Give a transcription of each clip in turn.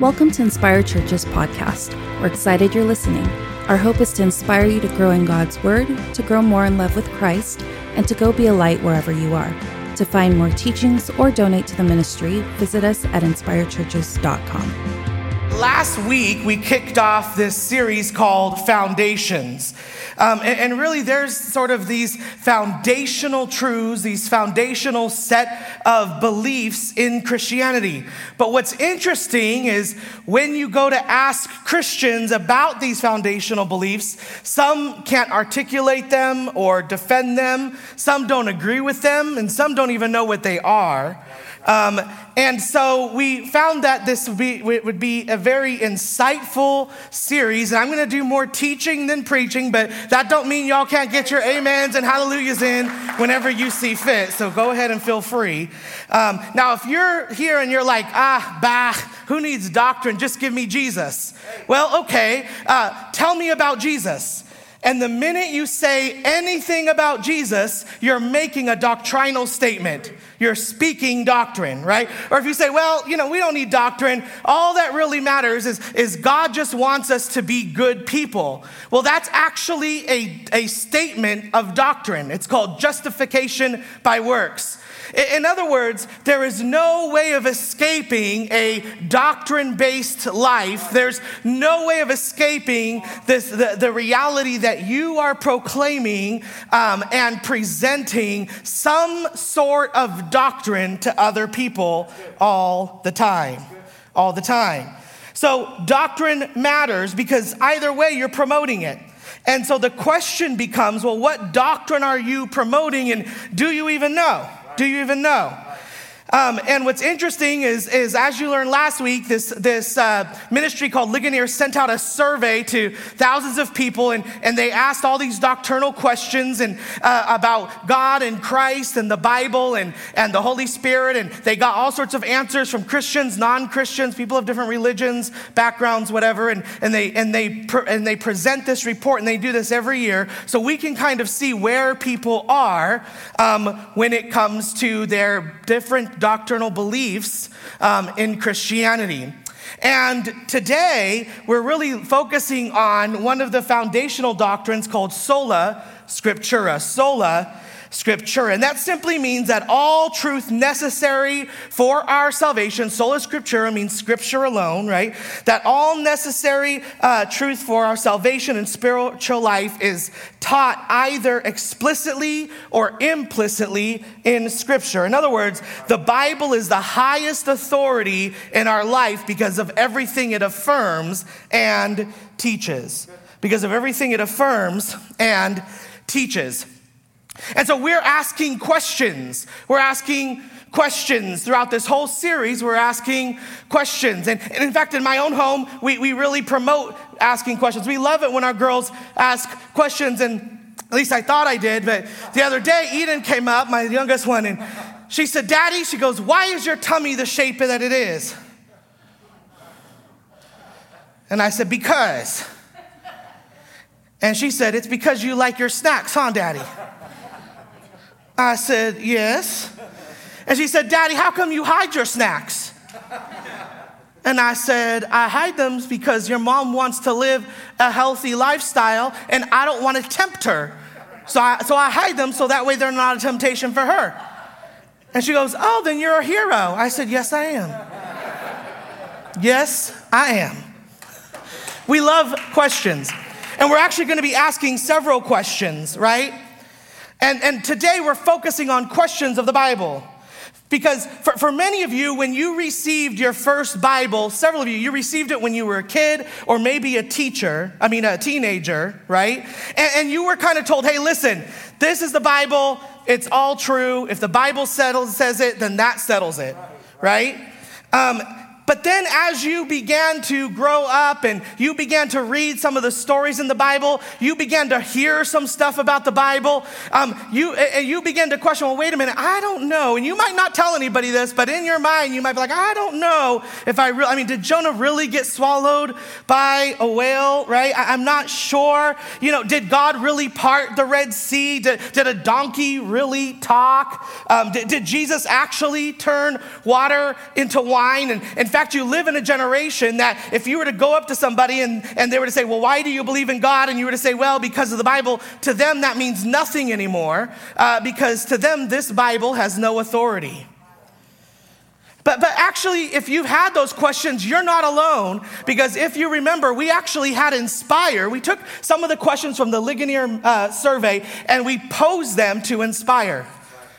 Welcome to Inspire Churches podcast. We're excited you're listening. Our hope is to inspire you to grow in God's Word, to grow more in love with Christ, and to go be a light wherever you are. To find more teachings or donate to the ministry, visit us at inspirechurches.com. Last week, we kicked off this series called Foundations. And really, there's sort of these foundational truths, these foundational set of beliefs in Christianity. But what's interesting is when you go to ask Christians about these foundational beliefs, some can't articulate them or defend them, some don't agree with them, and some don't even know what they are. And so we found that this would be a very insightful series. And I'm going to do more teaching than preaching, but that don't mean y'all can't get your amens and hallelujahs in whenever you see fit. So go ahead and feel free. Now, if you're here and you're like, who needs doctrine? Just give me Jesus. Well, okay, tell me about Jesus. And the minute you say anything about Jesus, you're making a doctrinal statement. You're speaking doctrine, right? Or if you say, well, you know, we don't need doctrine. All that really matters is God just wants us to be good people. Well, that's actually a statement of doctrine. It's called justification by works. In other words, there is no way of escaping a doctrine-based life. There's no way of escaping the reality that you are proclaiming and presenting some sort of doctrine to other people all the time. So doctrine matters because either way you're promoting it. And so the question becomes, well, what doctrine are you promoting and do you even know? And what's interesting is as you learned last week, this ministry called Ligonier sent out a survey to thousands of people, and they asked all these doctrinal questions and about God and Christ and the Bible and the Holy Spirit, and they got all sorts of answers from Christians, non-Christians, people of different religions, backgrounds, whatever, and they present this report, and they do this every year, so we can kind of see where people are when it comes to their different doctrinal beliefs in Christianity. And today, we're really focusing on one of the foundational doctrines called Sola Scriptura. And that simply means that all truth necessary for our salvation, sola scriptura means scripture alone, right? That all necessary truth for our salvation and spiritual life is taught either explicitly or implicitly in scripture. In other words, the Bible is the highest authority in our life because of everything it affirms and teaches. And so we're asking questions. Throughout this whole series, we're asking questions. And in fact, in my own home, we really promote asking questions. We love it when our girls ask questions, and at least I thought I did, but the other day, Eden came up, my youngest one, and she said, Daddy, she goes, why is your tummy the shape that it is? And I said, because. And she said, it's because you like your snacks, huh, Daddy? I said, yes. And she said, Daddy, how come you hide your snacks? And I said, I hide them because your mom wants to live a healthy lifestyle and I don't want to tempt her. So I hide them so that way they're not a temptation for her. And she goes, oh, then you're a hero. I said, yes, I am. Yes, I am. We love questions. And we're actually going to be asking several questions, right? And today we're focusing on questions of the Bible. Because for many of you, when you received your first Bible, several of you received it when you were a kid or maybe a teenager, right? And you were kind of told, hey, listen, this is the Bible. It's all true. If the Bible says it, then that settles it, right? But then as you began to grow up and you began to read some of the stories in the Bible, you began to hear some stuff about the Bible, you began to question, well, wait a minute, I don't know. And you might not tell anybody this, but in your mind, you might be like, I don't know if did Jonah really get swallowed by a whale, right? I'm not sure. You know, did God really part the Red Sea? Did a donkey really talk? Did Jesus actually turn water into wine? And in fact, fact, you live in a generation that if you were to go up to somebody and they were to say, well, why do you believe in God? And you were to say, well, because of the Bible, to them that means nothing anymore because to them this Bible has no authority. But actually, if you've had those questions, you're not alone, because if you remember, we actually had Inspire. We took some of the questions from the Ligonier survey and we posed them to Inspire,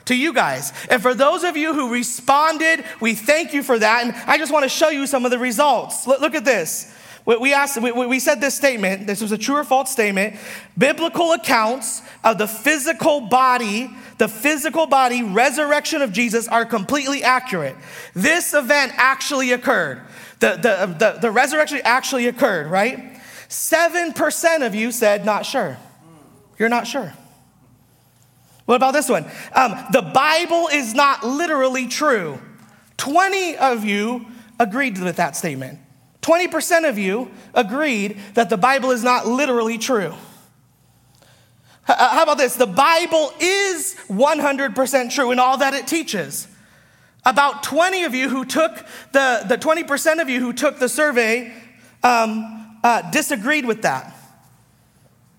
to you guys. And for those of you who responded, we thank you for that. And I just want to show you some of the results. Look at this. We said this statement. This was a true or false statement. Biblical accounts of the physical body resurrection of Jesus are completely accurate. This event actually occurred. The resurrection actually occurred, right? 7% of you said not sure. You're not sure. What about this one? The Bible is not literally true. 20 of you agreed with that statement. 20% of you agreed that the Bible is not literally true. How about this? The Bible is 100% true in all that it teaches. About 20 of you who took the 20% of you who took the survey disagreed with that.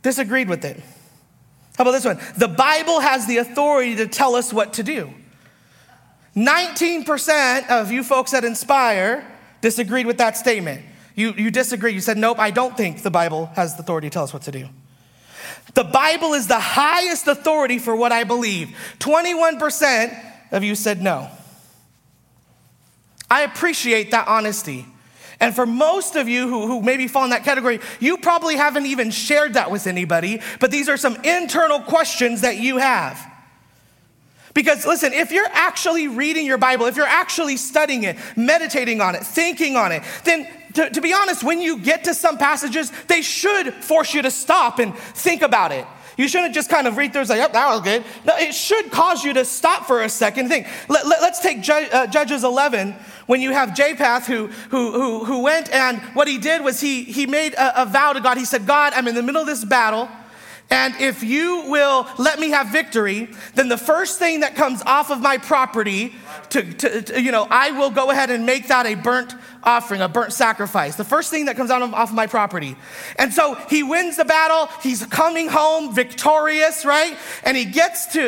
Disagreed with it. How about this one? The Bible has the authority to tell us what to do. 19% of you folks that Inspire disagreed with that statement. You disagreed. You said, nope, I don't think the Bible has the authority to tell us what to do. The Bible is the highest authority for what I believe. 21% of you said no. I appreciate that honesty. And for most of you who maybe fall in that category, you probably haven't even shared that with anybody, but these are some internal questions that you have. Because listen, if you're actually reading your Bible, if you're actually studying it, meditating on it, thinking on it, then to be honest, when you get to some passages, they should force you to stop and think about it. You shouldn't just kind of read through and say, yep, that was good. No, it should cause you to stop for a second and think. Let's take Judges 11, when you have Jephthah who went, and what he did was he made a vow to God. He said, God, I'm in the middle of this battle, and if you will let me have victory, then the first thing that comes off of my property, I will go ahead and make that a burnt offering, a burnt sacrifice. The first thing that comes off of my property. And so he wins the battle. He's coming home victorious, right? And he gets to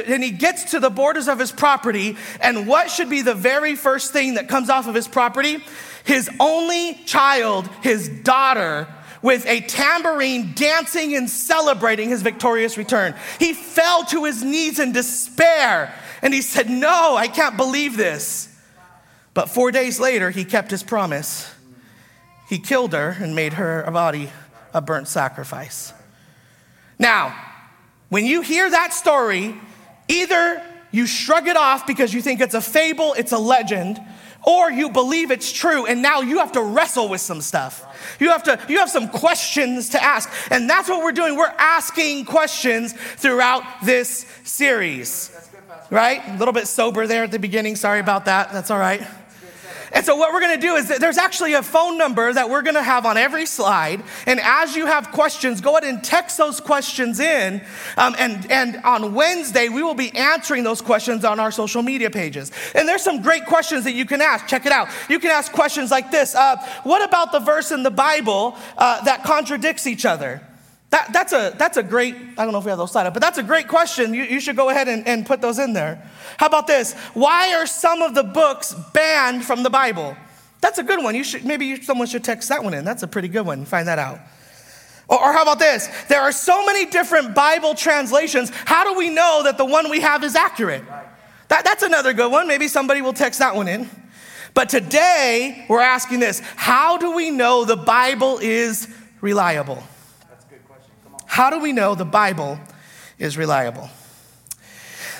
the borders of his property. And what should be the very first thing that comes off of his property? His only child, his daughter, with a tambourine, dancing and celebrating his victorious return. He fell to his knees in despair, and he said, no, I can't believe this. But 4 days later, he kept his promise. He killed her and made her body a burnt sacrifice. Now, when you hear that story, either you shrug it off because you think it's a fable, it's a legend, or you believe it's true, and now you have to wrestle with some stuff. You have some questions to ask, and that's what we're doing. We're asking questions throughout this series, right? A little bit sober there at the beginning. Sorry about that. That's all right. And so what we're going to do is there's actually a phone number that we're going to have on every slide. And as you have questions, go ahead and text those questions in. And on Wednesday, we will be answering those questions on our social media pages. And there's some great questions that you can ask. Check it out. You can ask questions like this. What about the verse in the Bible that contradicts each other? That's a great, I don't know if we have those slide up, but that's a great question. You should go ahead and put those in there. How about this? Why are some of the books banned from the Bible? That's a good one. Someone should text that one in. That's a pretty good one. Find that out. Or how about this? There are so many different Bible translations. How do we know that the one we have is accurate? That's another good one. Maybe somebody will text that one in. But today we're asking this. How do we know the Bible is reliable? How do we know the Bible is reliable?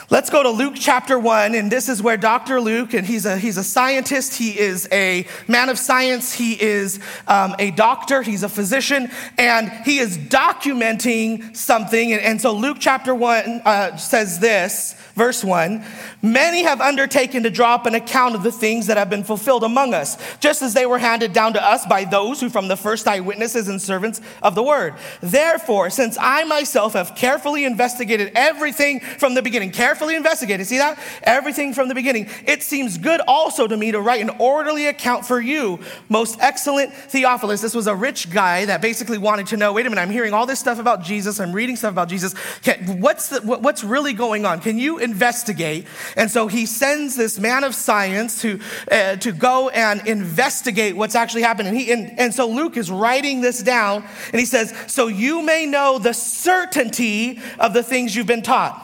Let's go to Luke chapter 1, and this is where Dr. Luke, and he's a scientist, he is a man of science, he is a doctor, he's a physician, and he is documenting something. And so Luke chapter 1 says this, verse 1, many have undertaken to draw up an account of the things that have been fulfilled among us, just as they were handed down to us by those who from the first eyewitnesses and servants of the word. Therefore, since I myself have carefully investigated everything from the beginning, carefully investigated. See that? Everything from the beginning. It seems good also to me to write an orderly account for you, most excellent Theophilus. This was a rich guy that basically wanted to know, wait a minute, I'm hearing all this stuff about Jesus. I'm reading stuff about Jesus. What's really going on? Can you investigate? And so he sends this man of science to go and investigate what's actually happening. And so Luke is writing this down, and he says, so you may know the certainty of the things you've been taught.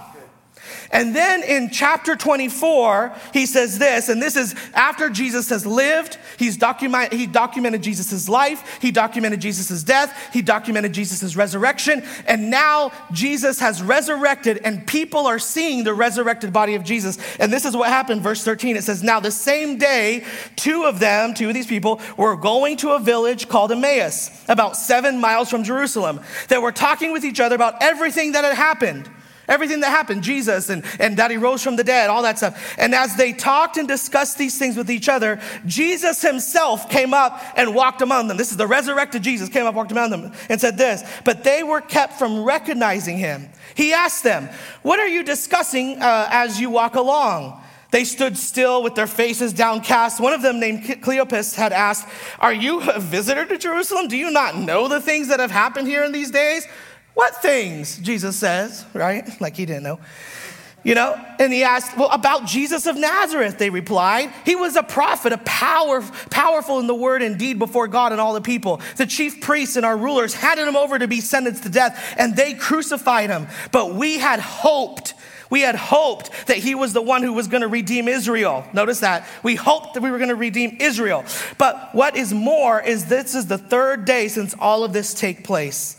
And then in chapter 24, he says this, and this is after Jesus has lived. He documented Jesus' life. He documented Jesus' death. He documented Jesus' resurrection. And now Jesus has resurrected, and people are seeing the resurrected body of Jesus. And this is what happened, verse 13. It says, now the same day, two of these people, were going to a village called Emmaus, about 7 miles from Jerusalem. They were talking with each other about everything that had happened. Everything that happened, Jesus and that he rose from the dead, all that stuff. And as they talked and discussed these things with each other, Jesus himself came up and walked among them. This is the resurrected Jesus came up, walked among them and said this, but they were kept from recognizing him. He asked them, what are you discussing as you walk along? They stood still with their faces downcast. One of them named Cleopas had asked, are you a visitor to Jerusalem? Do you not know the things that have happened here in these days? What things, Jesus says, right? Like he didn't know. And he asked, well, about Jesus of Nazareth, they replied. He was a prophet, powerful in the word and deed before God and all the people. The chief priests and our rulers handed him over to be sentenced to death, and they crucified him. But we had hoped that he was the one who was going to redeem Israel. Notice that. We hoped that we were going to redeem Israel. But what is more is this is the third day since all of this took place.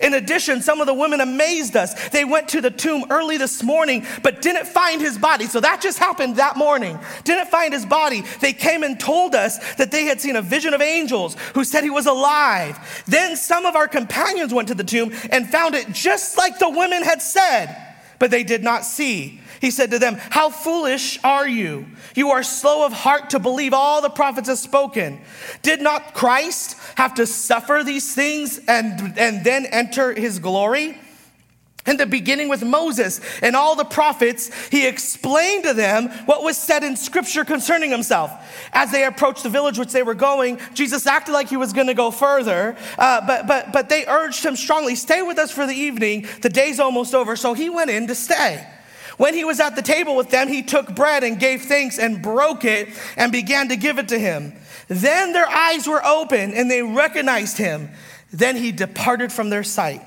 In addition, some of the women amazed us. They went to the tomb early this morning, but didn't find his body. So that just happened that morning. Didn't find his body. They came and told us that they had seen a vision of angels who said he was alive. Then some of our companions went to the tomb and found it just like the women had said. But they did not see. He said to them, how foolish are you? You are slow of heart to believe all the prophets have spoken. Did not Christ have to suffer these things and then enter his glory? In the beginning with Moses and all the prophets, he explained to them what was said in scripture concerning himself. As they approached the village which they were going, Jesus acted like he was going to go further, but they urged him strongly, stay with us for the evening. The day's almost over. So he went in to stay. When he was at the table with them, he took bread and gave thanks and broke it and began to give it to him. Then their eyes were open and they recognized him. Then he departed from their sight.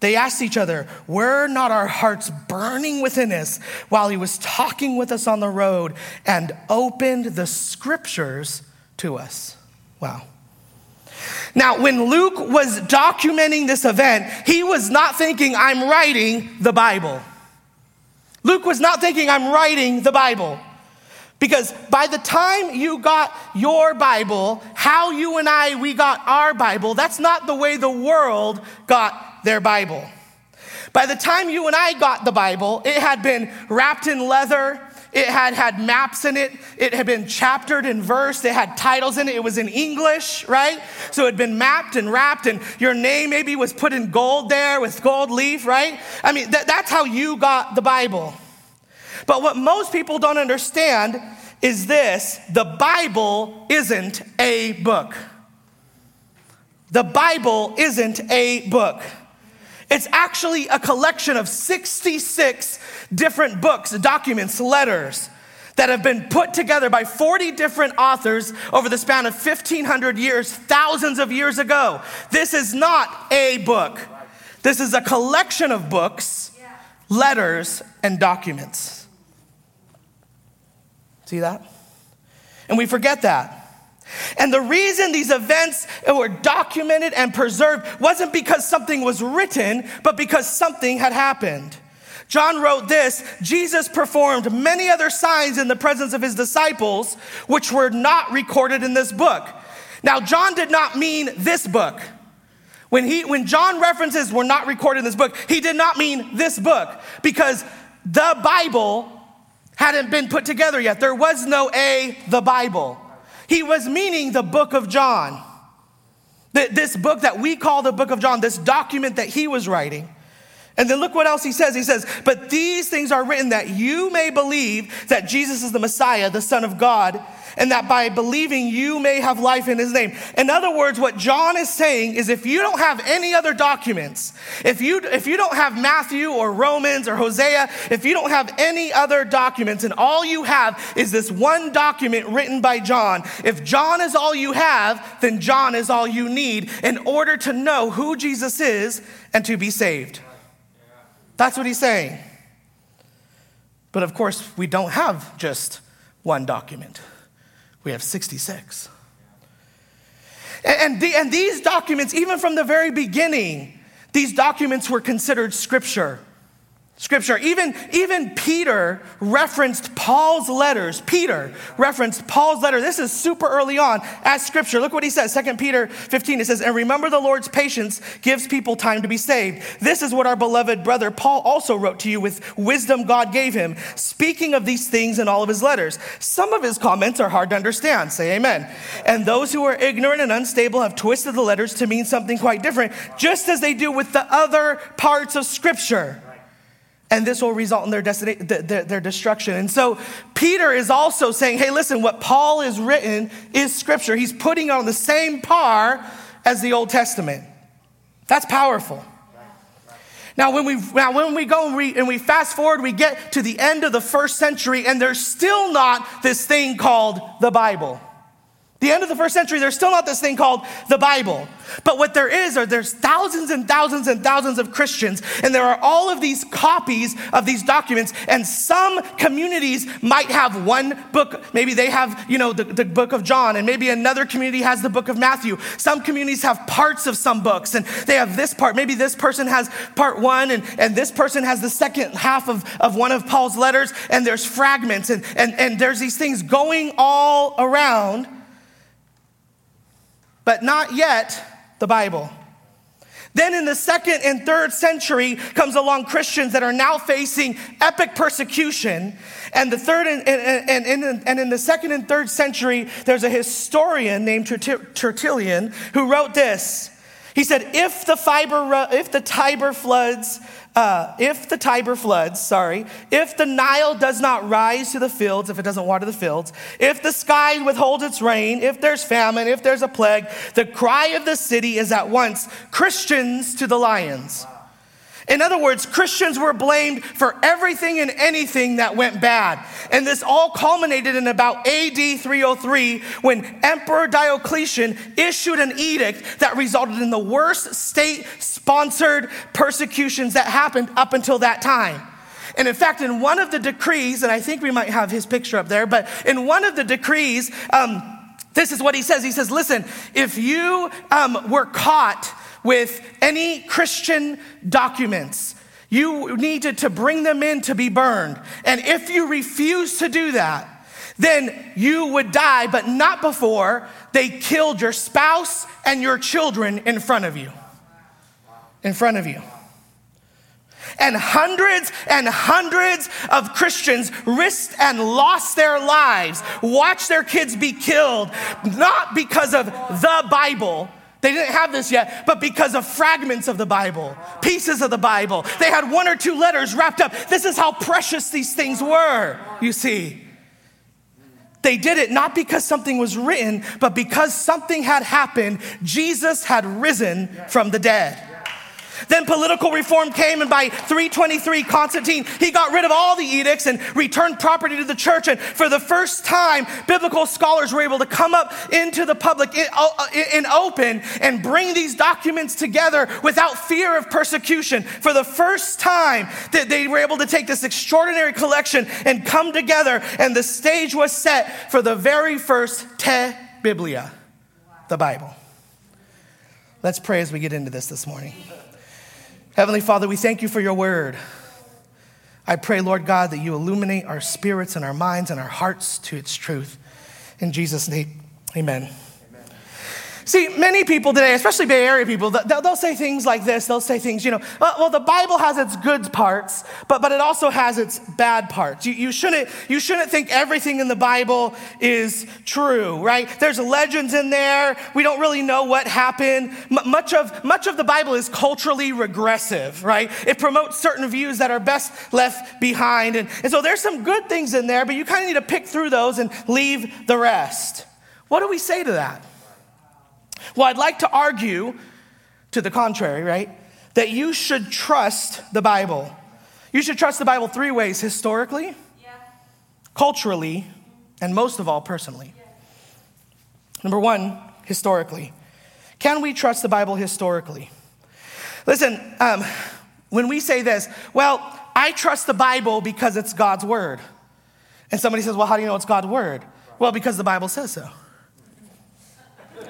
They asked each other, were not our hearts burning within us while he was talking with us on the road and opened the scriptures to us? Wow. Now, when Luke was documenting this event, he was not thinking, I'm writing the Bible. Luke was not thinking, I'm writing the Bible. Because by the time you got your Bible, how you and we got our Bible, that's not the way the world got their Bible. By the time you and I got the Bible, it had been wrapped in leather. It had maps in it. It had been chaptered and versed. It had titles in it. It was in English, right? So it had been mapped and wrapped, and your name maybe was put in gold there with gold leaf, right? I mean, that's how you got the Bible. But what most people don't understand is this: the Bible isn't a book. The Bible isn't a book. It's actually a collection of 66 different books, documents, letters that have been put together by 40 different authors over the span of 1,500 years, thousands of years ago. This is not a book. This is a collection of books, letters, and documents. See that? And we forget that. And the reason these events were documented and preserved wasn't because something was written, but because something had happened. John wrote this: Jesus performed many other signs in the presence of his disciples, which were not recorded in this book. Now, John did not mean this book. When John references were not recorded in this book, he did not mean this book, because the Bible hadn't been put together yet. There was no the Bible. He was meaning the book of John, this book that we call the book of John, this document that he was writing. And then look what else he says. He says, but these things are written that you may believe that Jesus is the Messiah, the Son of God, and that by believing you may have life in his name. In other words, what John is saying is if you don't have any other documents, if you don't have Matthew or Romans or Hosea, if you don't have any other documents and all you have is this one document written by John, if John is all you have, then John is all you need in order to know who Jesus is and to be saved. That's what he's saying. But of course, we don't have just one document. We have 66. And these documents, even from the very beginning, these documents were considered scripture. Scripture. Even Peter referenced Paul's letters. Peter referenced Paul's letter. This is super early on as scripture. Look what he says. 2 Peter 15, it says, and remember the Lord's patience gives people time to be saved. This is what our beloved brother Paul also wrote to you with wisdom God gave him, speaking of these things in all of his letters. Some of his comments are hard to understand. Say amen. And those who are ignorant and unstable have twisted the letters to mean something quite different, just as they do with the other parts of scripture. And this will result in their destruction. And so Peter is also saying, hey, listen, what Paul has written is scripture. He's putting it on the same par as the Old Testament. That's powerful. Now, when we go and we fast forward, we get to the end of the first century, and there's still not this thing called the Bible. The end of the first century, there's still not this thing called the Bible. But what there is are there's thousands and thousands and thousands of Christians, and there are all of these copies of these documents, and some communities might have one book. Maybe they have, the book of John, and maybe another community has the book of Matthew. Some communities have parts of some books, and they have this part. Maybe this person has part one, and this person has the second half of one of Paul's letters, and there's fragments, and there's these things going all around. But not yet the Bible. Then in the second and third century comes along Christians that are now facing epic persecution. And in the second and third century, there's a historian named Tertullian who wrote this. He said, if the Nile does not rise to the fields, if it doesn't water the fields, if the sky withholds its rain, if there's famine, if there's a plague, the cry of the city is at once Christians to the lions. Wow. In other words, Christians were blamed for everything and anything that went bad. And this all culminated in about AD 303 when Emperor Diocletian issued an edict that resulted in the worst state-sponsored persecutions that happened up until that time. And in fact, in one of the decrees, and I think we might have his picture up there, but in one of the decrees, this is what he says. He says, listen, if you were caught with any Christian documents, you needed to bring them in to be burned. And if you refused to do that, then you would die, but not before they killed your spouse and your children in front of you. In front of you. And hundreds of Christians risked and lost their lives, watched their kids be killed, not because of the Bible. They didn't have this yet, but because of fragments of the Bible, pieces of the Bible. They had one or two letters wrapped up. This is how precious these things were, you see. They did it not because something was written, but because something had happened. Jesus had risen from the dead. Then political reform came, and by 323, Constantine, he got rid of all the edicts and returned property to the church. And for the first time, biblical scholars were able to come up into the public in open and bring these documents together without fear of persecution. For the first time, that they were able to take this extraordinary collection and come together, and the stage was set for the very first Te Biblia, the Bible. Let's pray as we get into this morning. Heavenly Father, we thank you for your word. I pray, Lord God, that you illuminate our spirits and our minds and our hearts to its truth. In Jesus' name, amen. See, many people today, especially Bay Area people, they'll say things like this. They'll say things, you know, well, the Bible has its good parts, but it also has its bad parts. You shouldn't think everything in the Bible is true, right? There's legends in there. We don't really know what happened. Much of the Bible is culturally regressive, right? It promotes certain views that are best left behind. And so there's some good things in there, but you kind of need to pick through those and leave the rest. What do we say to that? Well, I'd like to argue to the contrary, right? That you should trust the Bible. You should trust the Bible three ways: historically, culturally, and most of all, personally. Yeah. Number one, historically. Can we trust the Bible historically? Listen, when we say this, well, I trust the Bible because it's God's word. And somebody says, well, how do you know it's God's word? Well, because the Bible says so.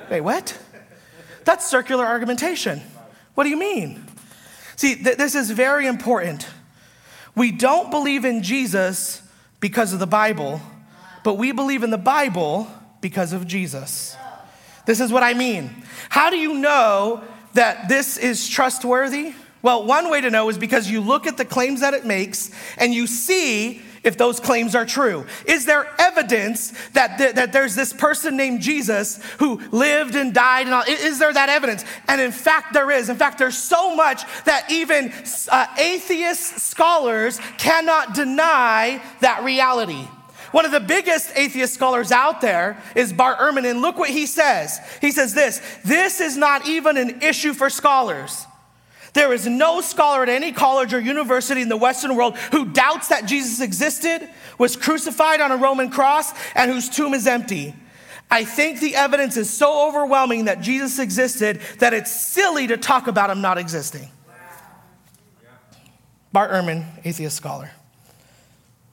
Wait, what? That's circular argumentation. What do you mean? See, this is very important. We don't believe in Jesus because of the Bible, but we believe in the Bible because of Jesus. This is what I mean. How do you know that this is trustworthy? Well, one way to know is because you look at the claims that it makes and you see if those claims are true. Is there evidence that there's this person named Jesus who lived and died? And all? Is there that evidence? And in fact, there is. In fact, there's so much that even atheist scholars cannot deny that reality. One of the biggest atheist scholars out there is Bart Ehrman, and look what he says. He says this is not even an issue for scholars. There is no scholar at any college or university in the Western world who doubts that Jesus existed, was crucified on a Roman cross, and whose tomb is empty. I think the evidence is so overwhelming that Jesus existed that it's silly to talk about him not existing. Wow. Yeah. Bart Ehrman, atheist scholar.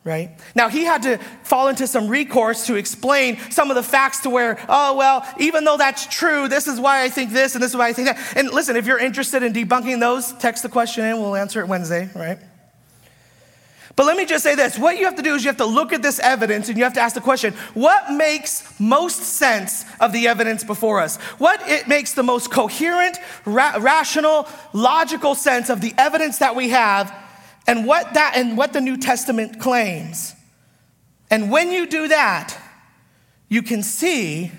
Right? Now, he had to fall into some recourse to explain some of the facts to where, oh, well, even though that's true, this is why I think this and this is why I think that. And listen, if you're interested in debunking those, text the question in. We'll answer it Wednesday, right? But let me just say this. What you have to do is you have to look at this evidence and you have to ask the question, what makes most sense of the evidence before us? What makes the most coherent, rational, logical sense of the evidence that we have? And what the New Testament claims. And when you do that, you can see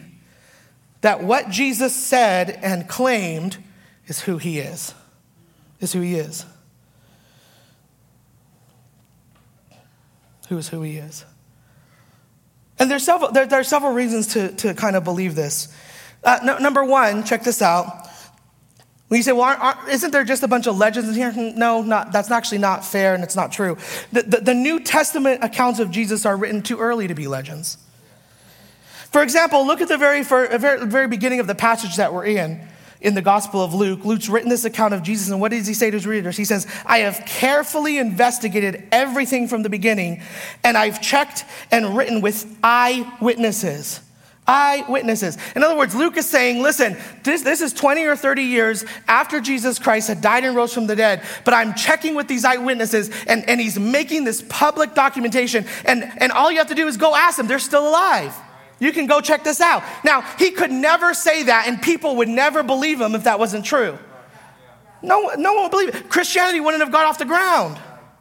that what Jesus said and claimed is who he is. Is who he is. Who is who he is. And there are several reasons to kind of believe this. Number one, check this out. When you say, well, isn't there just a bunch of legends in here? No, that's actually not fair and it's not true. The New Testament accounts of Jesus are written too early to be legends. For example, look at the very beginning of the passage that we're in the Gospel of Luke. Luke's written this account of Jesus, and what does he say to his readers? He says, I have carefully investigated everything from the beginning, and I've checked and written with eyewitnesses. Eyewitnesses. In other words, Luke is saying, listen, this is 20 or 30 years after Jesus Christ had died and rose from the dead, but I'm checking with these eyewitnesses, and he's making this public documentation, and all you have to do is go ask them. They're still alive. You can go check this out. Now, he could never say that, and people would never believe him if that wasn't true. No one would believe it. Christianity wouldn't have got off the ground,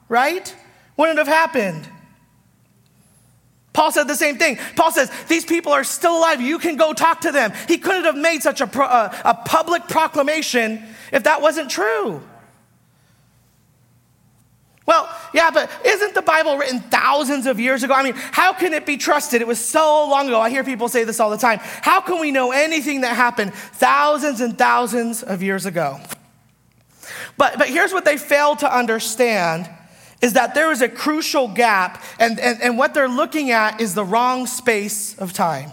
right? Wouldn't have happened. Paul said the same thing. Paul says, these people are still alive. You can go talk to them. He couldn't have made such a public proclamation if that wasn't true. Well, yeah, but isn't the Bible written thousands of years ago? I mean, how can it be trusted? It was so long ago. I hear people say this all the time. How can we know anything that happened thousands and thousands of years ago? But here's what they fail to understand is that there is a crucial gap, and what they're looking at is the wrong space of time.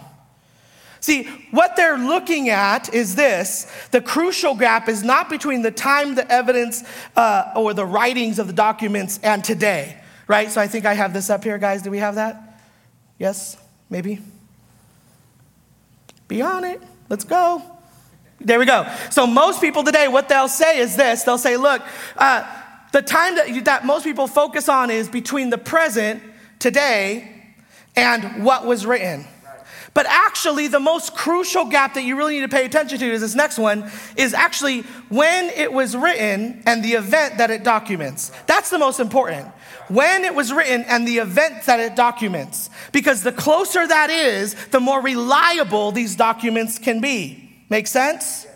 See, what they're looking at is this. The crucial gap is not between the time, the evidence, or the writings of the documents and today, right? So I think I have this up here, guys. Do we have that? Yes? Maybe? Be on it. Let's go. There we go. So most people today, what they'll say is this. They'll say, look, the time that most people focus on is between the present, today, and what was written. But actually, the most crucial gap that you really need to pay attention to is this next one, is actually when it was written and the event that it documents. That's the most important. When it was written and the event that it documents. Because the closer that is, the more reliable these documents can be. Make sense?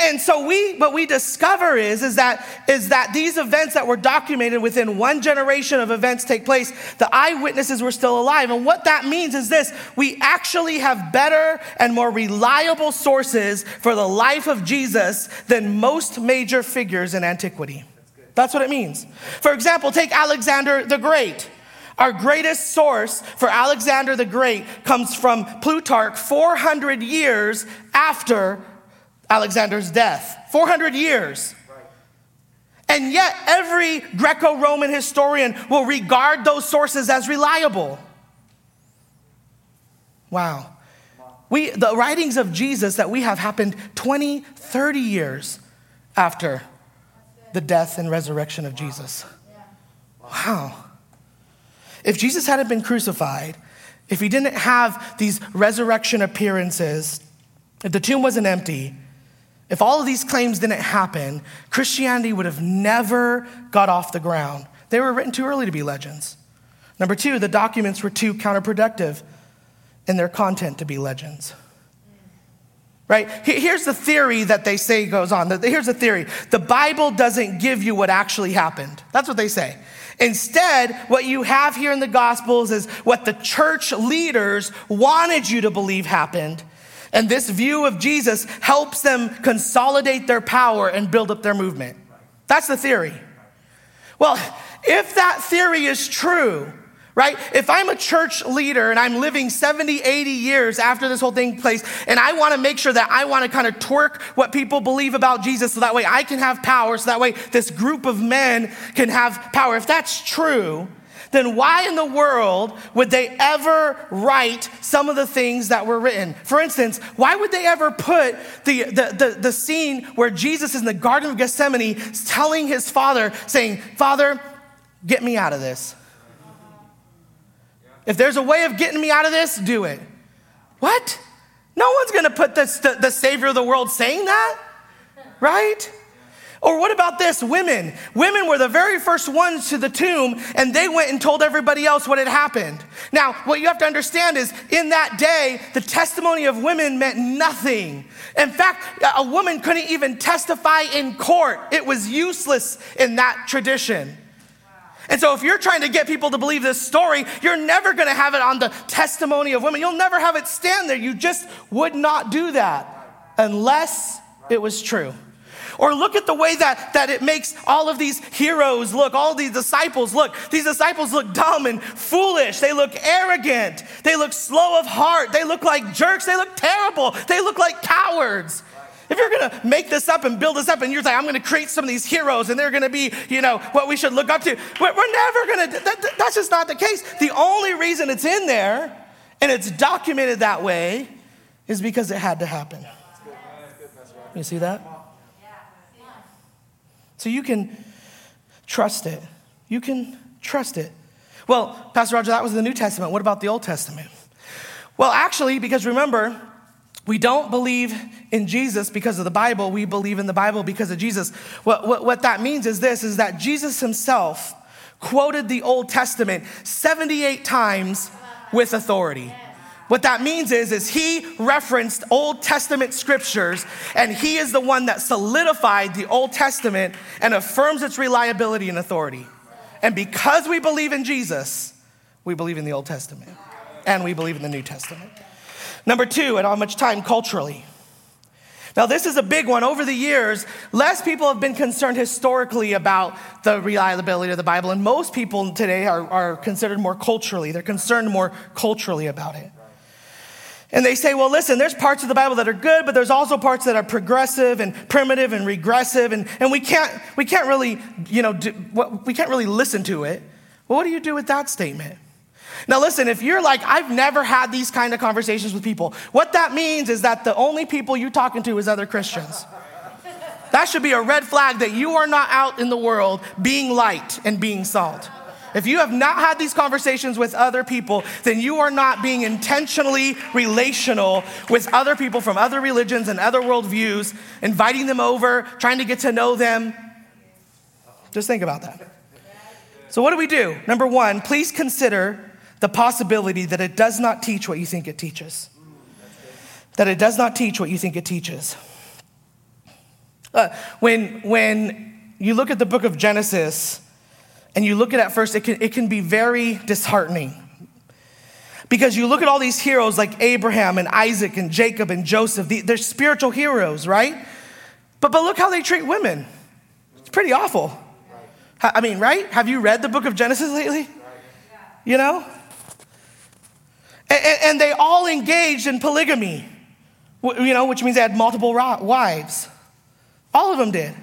And so what we discover is that these events that were documented within one generation of events take place, the eyewitnesses were still alive. And what that means is this: we actually have better and more reliable sources for the life of Jesus than most major figures in antiquity. That's what it means. For example, take Alexander the Great. Our greatest source for Alexander the Great comes from Plutarch 400 years after Alexander's death. 400 years. And yet every Greco-Roman historian will regard those sources as reliable. Wow. The writings of Jesus that we have happened 20, 30 years after the death and resurrection of Jesus. Wow. If Jesus hadn't been crucified, if he didn't have these resurrection appearances, if the tomb wasn't empty, if all of these claims didn't happen, Christianity would have never got off the ground. They were written too early to be legends. Number two, the documents were too counterproductive in their content to be legends. Right? Here's the theory that they say goes on. Here's the theory. The Bible doesn't give you what actually happened. That's what they say. Instead, what you have here in the Gospels is what the church leaders wanted you to believe happened. And this view of Jesus helps them consolidate their power and build up their movement. That's the theory. Well, if that theory is true, right? If I'm a church leader and I'm living 70, 80 years after this whole thing place, and I want to make sure that I want to kind of twerk what people believe about Jesus so that way I can have power, so that way this group of men can have power. If that's true, then why in the world would they ever write some of the things that were written? For instance, why would they ever put the scene where Jesus is in the Garden of Gethsemane telling his father, saying, "Father, get me out of this. If there's a way of getting me out of this, do it." What? No one's going to put this, the Savior of the world saying that, right? Or what about this? Women. Women were the very first ones to the tomb, and they went and told everybody else what had happened. Now, what you have to understand is, in that day, the testimony of women meant nothing. In fact, a woman couldn't even testify in court. It was useless in that tradition. And so if you're trying to get people to believe this story, you're never going to have it on the testimony of women. You'll never have it stand there. You just would not do that unless it was true. Or look at the way that it makes all of these heroes look, all these disciples look. These disciples look dumb and foolish. They look arrogant. They look slow of heart. They look like jerks. They look terrible. They look like cowards. If you're going to make this up and build this up and you're like, I'm going to create some of these heroes and they're going to be, what we should look up to. We're never going to, that's just not the case. The only reason it's in there and it's documented that way is because it had to happen. You see that? So you can trust it. You can trust it. Well, Pastor Roger, that was the New Testament. What about the Old Testament? Well, actually, because remember, we don't believe in Jesus because of the Bible. We believe in the Bible because of Jesus. What that means is this, is that Jesus himself quoted the Old Testament 78 times with authority. What that means is he referenced Old Testament scriptures, and he is the one that solidified the Old Testament and affirms its reliability and authority. And because we believe in Jesus, we believe in the Old Testament, and we believe in the New Testament. Number two, and how much time culturally. Now, this is a big one. Over the years, less people have been concerned historically about the reliability of the Bible, and most people today are considered more culturally. They're concerned more culturally about it. And they say, well, listen, there's parts of the Bible that are good, but there's also parts that are progressive and primitive and regressive, and we can't really, we can't really listen to it. Well, what do you do with that statement? Now, listen, if you're like, I've never had these kind of conversations with people, what that means is that the only people you're talking to is other Christians. That should be a red flag that you are not out in the world being light and being salt. If you have not had these conversations with other people, then you are not being intentionally relational with other people from other religions and other worldviews, inviting them over, trying to get to know them. Just think about that. So what do we do? Number one, please consider the possibility that it does not teach what you think it teaches. That it does not teach what you think it teaches. When you look at the book of Genesis and you look at it at first, it can be very disheartening. Because you look at all these heroes like Abraham and Isaac and Jacob and Joseph. They're spiritual heroes, right? But look how they treat women. It's pretty awful. I mean, right? Have you read the book of Genesis lately? You know? And they all engaged in polygamy, you know, which means they had multiple wives. All of them did.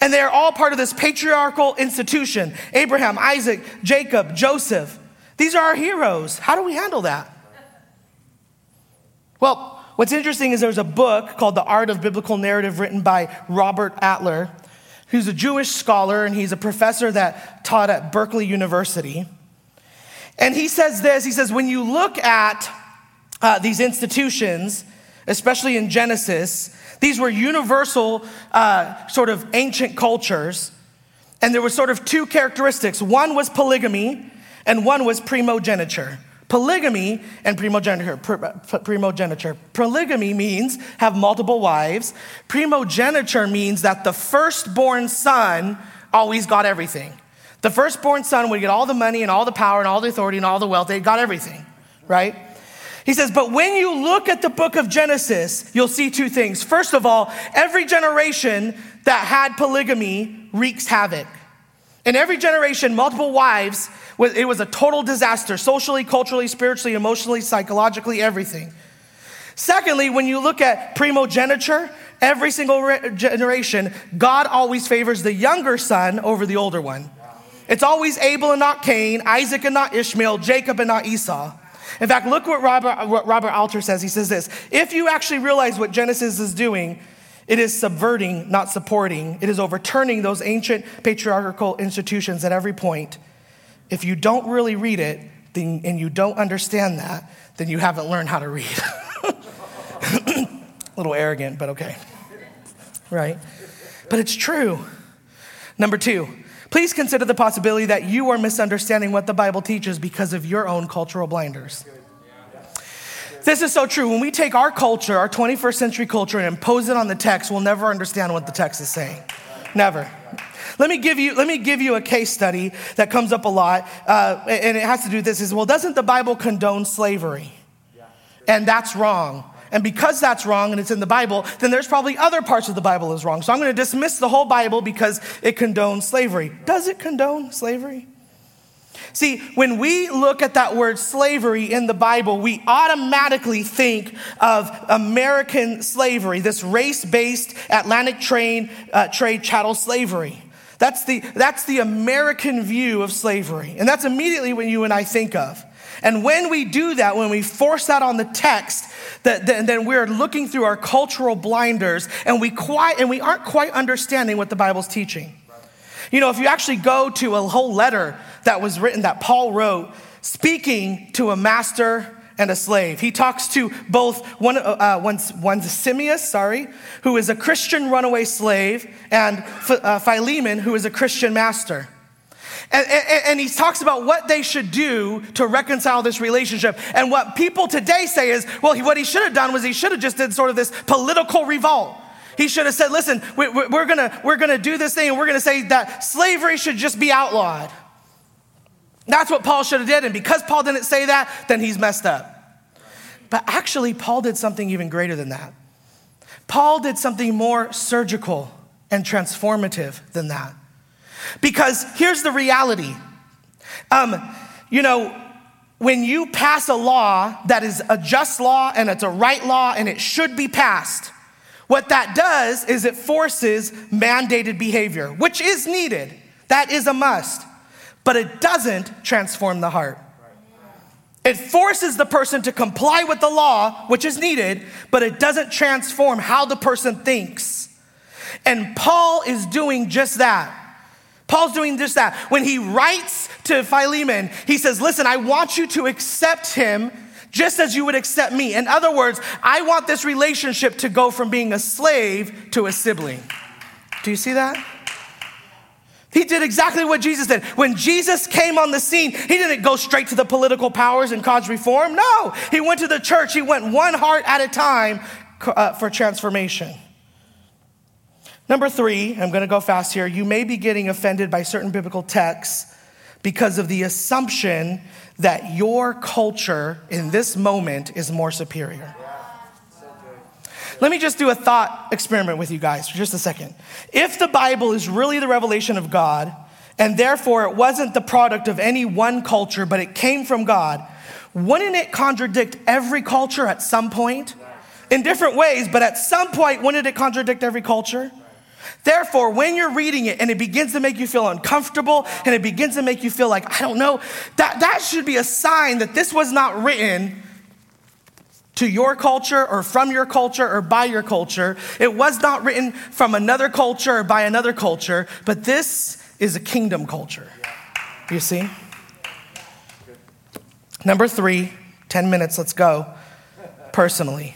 And they're all part of this patriarchal institution. Abraham, Isaac, Jacob, Joseph. These are our heroes. How do we handle that? Well, what's interesting is there's a book called The Art of Biblical Narrative written by Robert Alter, who's a Jewish scholar, and he's a professor that taught at Berkeley University. And he says this, he says, when you look at these institutions, especially in Genesis, these were universal sort of ancient cultures. And there were sort of two characteristics. One was polygamy and one was primogeniture. Polygamy and primogeniture. Polygamy means have multiple wives. Primogeniture means that the firstborn son always got everything. The firstborn son would get all the money and all the power and all the authority and all the wealth. They got everything, right? He says, but when you look at the book of Genesis, you'll see two things. First of all, every generation that had polygamy wreaks havoc. In every generation, multiple wives, it was a total disaster, socially, culturally, spiritually, emotionally, psychologically, everything. Secondly, when you look at primogeniture, every single generation, God always favors the younger son over the older one. It's always Abel and not Cain, Isaac and not Ishmael, Jacob and not Esau. In fact, look what Robert Alter says. He says this, if you actually realize what Genesis is doing, it is subverting, not supporting. It is overturning those ancient patriarchal institutions at every point. If you don't really read it and you don't understand that, then you haven't learned how to read. A little arrogant, but okay. Right? But it's true. Number two. Please consider the possibility that you are misunderstanding what the Bible teaches because of your own cultural blinders. This is so true. When we take our culture, our 21st century culture, and impose it on the text, we'll never understand what the text is saying. Never. Let me give you a case study that comes up a lot, and it has to do with this. Is, well, doesn't the Bible condone slavery? And that's wrong. And because that's wrong and it's in the Bible, then there's probably other parts of the Bible that's wrong. So I'm going to dismiss the whole Bible because it condones slavery. Does it condone slavery? See, when we look at that word slavery in the Bible, we automatically think of American slavery, this race-based Atlantic trade chattel slavery. That's the American view of slavery. And that's immediately what you and I think of. And when we do that, when we force that on the text, then we're looking through our cultural blinders and we aren't quite understanding what the Bible's teaching. You know, if you actually go to a whole letter that was written, that Paul wrote, speaking to a master and a slave. He talks to both Onesimus, who is a Christian runaway slave, and Philemon, who is a Christian master. And he talks about what they should do to reconcile this relationship. And what people today say is, well, what he should have done was he should have just did sort of this political revolt. He should have said, listen, we're gonna do this thing, and we're going to say that slavery should just be outlawed. That's what Paul should have did. And because Paul didn't say that, then he's messed up. But actually, Paul did something even greater than that. Paul did something more surgical and transformative than that. Because here's the reality. You know, when you pass a law that is a just law and it's a right law and it should be passed, what that does is it forces mandated behavior, which is needed. That is a must. But it doesn't transform the heart. It forces the person to comply with the law, which is needed, but it doesn't transform how the person thinks. And Paul is doing just that. Paul's doing just that. When he writes to Philemon, he says, listen, I want you to accept him just as you would accept me. In other words, I want this relationship to go from being a slave to a sibling. Do you see that? He did exactly what Jesus did. When Jesus came on the scene, he didn't go straight to the political powers and cause reform. No, he went to the church. He went one heart at a time for transformation. Number three, I'm going to go fast here. You may be getting offended by certain biblical texts because of the assumption that your culture in this moment is more superior. Let me just do a thought experiment with you guys for just a second. If the Bible is really the revelation of God, and therefore it wasn't the product of any one culture, but it came from God, wouldn't it contradict every culture at some point? In different ways, but at some point, wouldn't it contradict every culture? Therefore, when you're reading it and it begins to make you feel uncomfortable and it begins to make you feel like, I don't know, that should be a sign that this was not written to your culture or from your culture or by your culture. It was not written from another culture or by another culture, but this is a kingdom culture. You see? Number three, 10 minutes, let's go. Personally.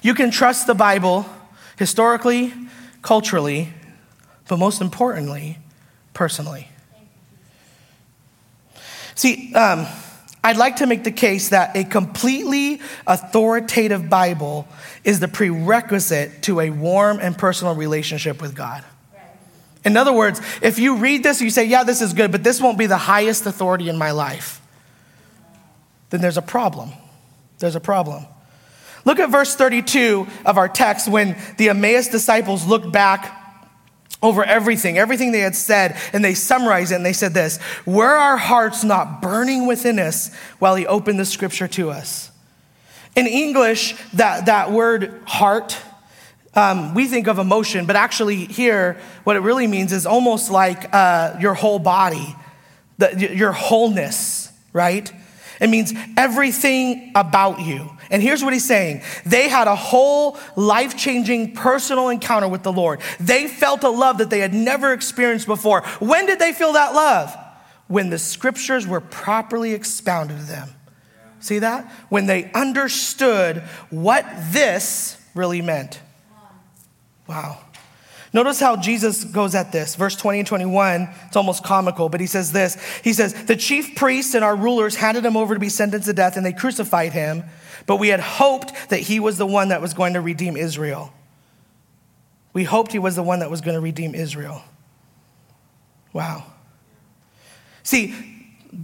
You can trust the Bible historically, culturally, but most importantly, personally. See, I'd like to make the case that a completely authoritative Bible is the prerequisite to a warm and personal relationship with God. In other words, if you read this, you say, yeah, this is good, but this won't be the highest authority in my life, then there's a problem. There's a problem. Look at verse 32 of our text when the Emmaus disciples looked back over everything they had said, and they summarized it, and they said this: were our hearts not burning within us while he opened the scripture to us? In English, that word heart, we think of emotion, but actually here, what it really means is almost like your whole body, your wholeness, right? It means everything about you. And here's what he's saying. They had a whole life-changing personal encounter with the Lord. They felt a love that they had never experienced before. When did they feel that love? When the scriptures were properly expounded to them. See that? When they understood what this really meant. Wow. Notice how Jesus goes at this. Verse 20 and 21, it's almost comical, but he says this. He says, the chief priests and our rulers handed him over to be sentenced to death, and they crucified him. But we had hoped that he was the one that was going to redeem Israel. We hoped he was the one that was going to redeem Israel. Wow. See,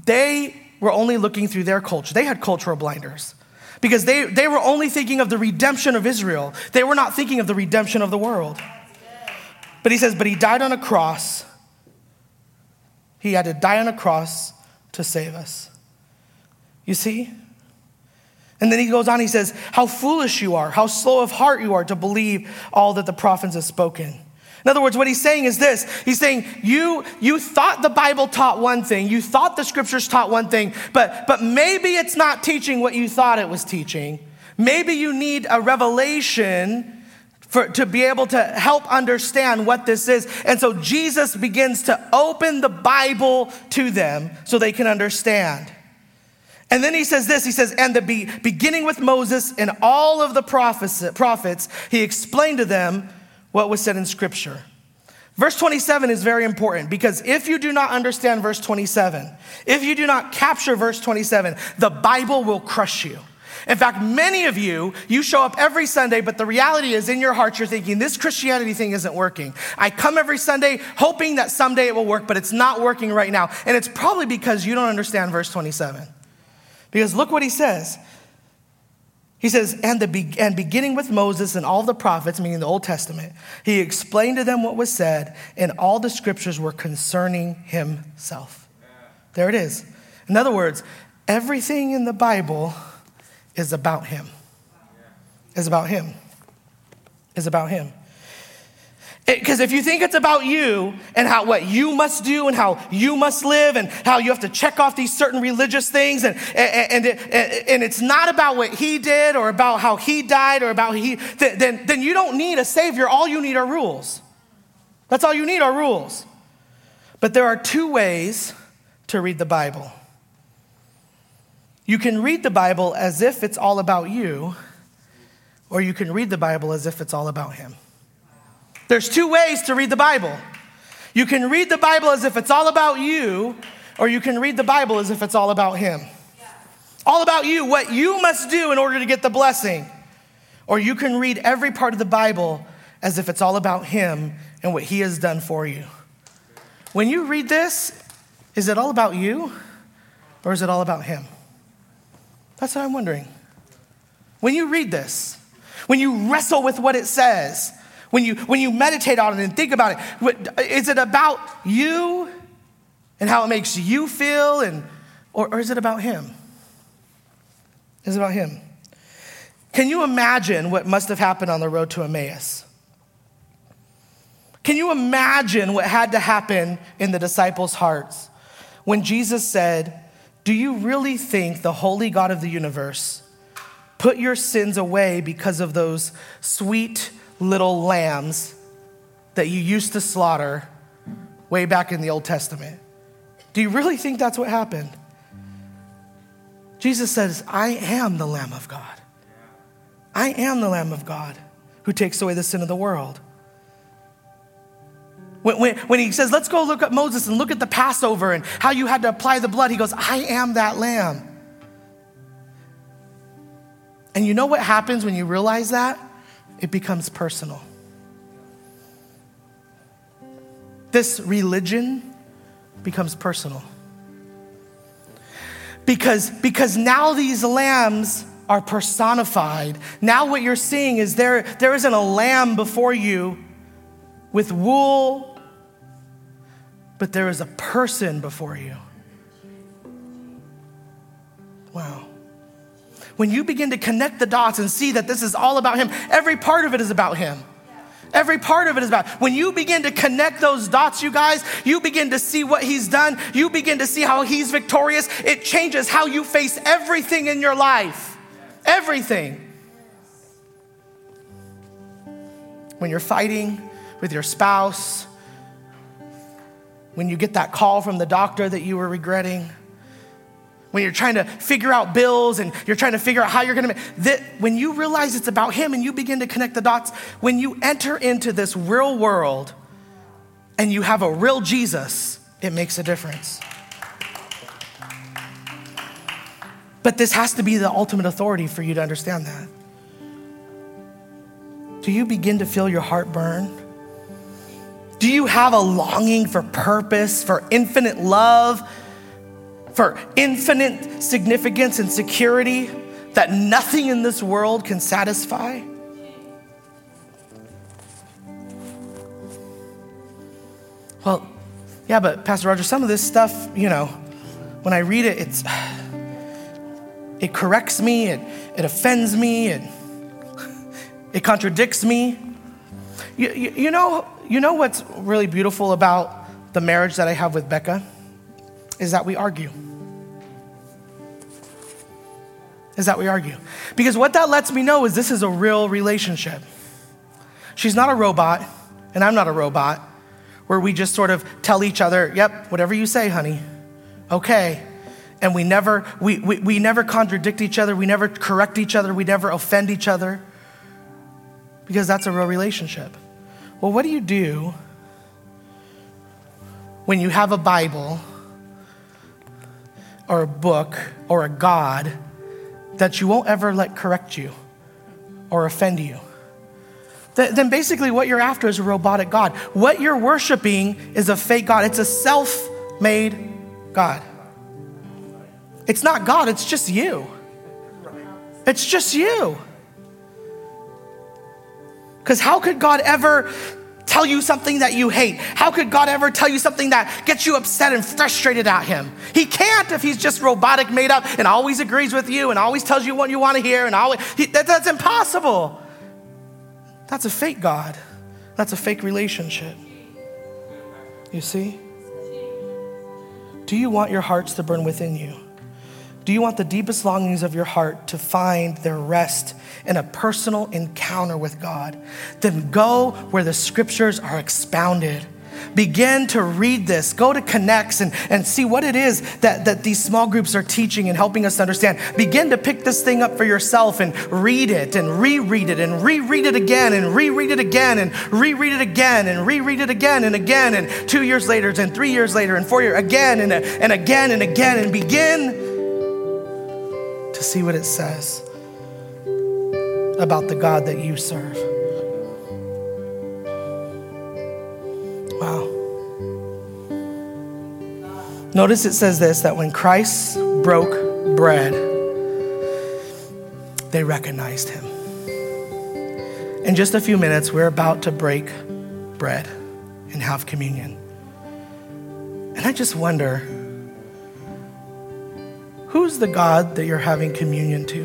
they were only looking through their culture. They had cultural blinders because they were only thinking of the redemption of Israel. They were not thinking of the redemption of the world. But he says, but he died on a cross. He had to die on a cross to save us. You see? And then he goes on, he says, how foolish you are, how slow of heart you are to believe all that the prophets have spoken. In other words, what he's saying is this. He's saying, you thought the Bible taught one thing. You thought the scriptures taught one thing, but maybe it's not teaching what you thought it was teaching. Maybe you need a revelation to be able to help understand what this is. And so Jesus begins to open the Bible to them so they can understand. And then he says this, he says, and beginning with Moses and all of the prophets, he explained to them what was said in scripture. Verse 27 is very important because if you do not understand verse 27, if you do not capture verse 27, the Bible will crush you. In fact, many of you show up every Sunday, but the reality is in your heart, you're thinking this Christianity thing isn't working. I come every Sunday hoping that someday it will work, but it's not working right now. And it's probably because you don't understand verse 27. Because look what he says. He says, and beginning with Moses and all the prophets, meaning the Old Testament, he explained to them what was said, and all the scriptures were concerning himself. There it is. In other words, everything in the Bible is about him. Is about him. Is about him. Because if you think it's about you and how what you must do and how you must live and how you have to check off these certain religious things and it's not about what he did or about how he died or about then you don't need a savior. All you need are rules. That's all you need are rules. But there are two ways to read the Bible. You can read the Bible as if it's all about you, or you can read the Bible as if it's all about him. There's two ways to read the Bible. You can read the Bible as if it's all about you, or you can read the Bible as if it's all about him. All about you, what you must do in order to get the blessing. Or you can read every part of the Bible as if it's all about him and what he has done for you. When you read this, is it all about you or is it all about him? That's what I'm wondering. When you read this, when you wrestle with what it says, when you meditate on it and think about it, is it about you and how it makes you feel, or is it about him? Is it about him? Can you imagine what must have happened on the road to Emmaus? Can you imagine what had to happen in the disciples' hearts when Jesus said, "Do you really think the holy God of the universe put your sins away because of those sweet little lambs that you used to slaughter way back in the Old Testament? Do you really think that's what happened?" Jesus says, "I am the Lamb of God. I am the Lamb of God who takes away the sin of the world." When he says, "Let's go look at Moses and look at the Passover and how you had to apply the blood," he goes, "I am that Lamb." And you know what happens when you realize that? It becomes personal. This religion becomes personal. Because now these lambs are personified. Now what you're seeing is there isn't a lamb before you with wool, but there is a person before you. Wow. When you begin to connect the dots and see that this is all about him, every part of it is about him. Every part of it is about. When you begin to connect those dots, you guys, you begin to see what he's done. You begin to see how he's victorious. It changes how you face everything in your life. Everything. When you're fighting with your spouse, when you get that call from the doctor that you were regretting, when you're trying to figure out bills and you're trying to figure out how you're going to make that, when you realize it's about him and you begin to connect the dots, when you enter into this real world and you have a real Jesus, it makes a difference. But this has to be the ultimate authority for you to understand that. Do you begin to feel your heart burn? Do you have a longing for purpose, for infinite love, for infinite significance and security that nothing in this world can satisfy? Well, yeah, but Pastor Roger, some of this stuff, you know, when I read it, it corrects me, it offends me, it contradicts me. You know what's really beautiful about the marriage that I have with Becca is that we argue. Because what that lets me know is this is a real relationship. She's not a robot, and I'm not a robot, where we just sort of tell each other, "Yep, whatever you say, honey, okay." And we never contradict each other, we never correct each other, we never offend each other, because that's a real relationship. Well, what do you do when you have a Bible or a book or a God that you won't ever let correct you or offend you? Then basically what you're after is a robotic God. What you're worshiping is a fake God. It's a self-made God. It's not God, it's just you. It's just you. Because how could God ever tell you something that you hate? How could God ever tell you something that gets you upset and frustrated at him? He can't if he's just robotic, made up, and always agrees with you and always tells you what you want to hear. That's impossible. That's a fake God. That's a fake relationship. You see? Do you want your hearts to burn within you? Do you want the deepest longings of your heart to find their rest in a personal encounter with God? Then go where the scriptures are expounded. Begin to read this. Go to Connects and see what it is that these small groups are teaching and helping us understand. Begin to pick this thing up for yourself and read it and reread it and reread it again and reread it again and reread it again and reread it again and again and 2 years later and 3 years later and 4 years again and again and again and begin to see what it says about the God that you serve. Wow. Notice it says this, that when Christ broke bread, they recognized him. In just a few minutes, we're about to break bread and have communion. And I just wonder, who's the God that you're having communion to?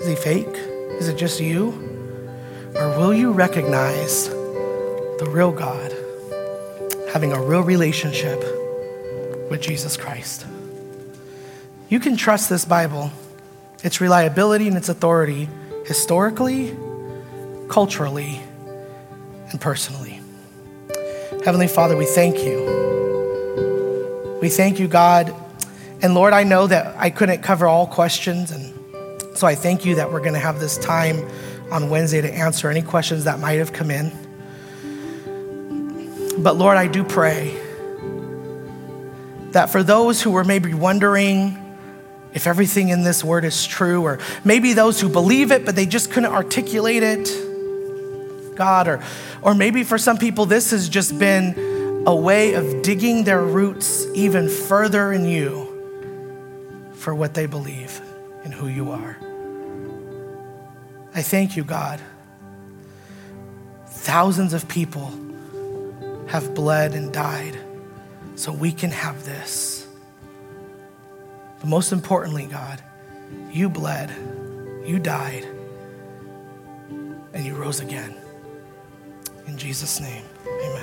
Is he fake? Is it just you? Or will you recognize the real God, having a real relationship with Jesus Christ? You can trust this Bible, its reliability and its authority, historically, culturally, and personally. Heavenly Father, we thank you. We thank you, God. And Lord, I know that I couldn't cover all questions, and so I thank you that we're gonna have this time on Wednesday to answer any questions that might have come in. But Lord, I do pray that for those who were maybe wondering if everything in this word is true, or maybe those who believe it, but they just couldn't articulate it, God, or maybe for some people, this has just been a way of digging their roots even further in you for what they believe and who you are. I thank you, God. Thousands of people have bled and died so we can have this. But most importantly, God, you bled, you died, and you rose again. In Jesus' name, amen.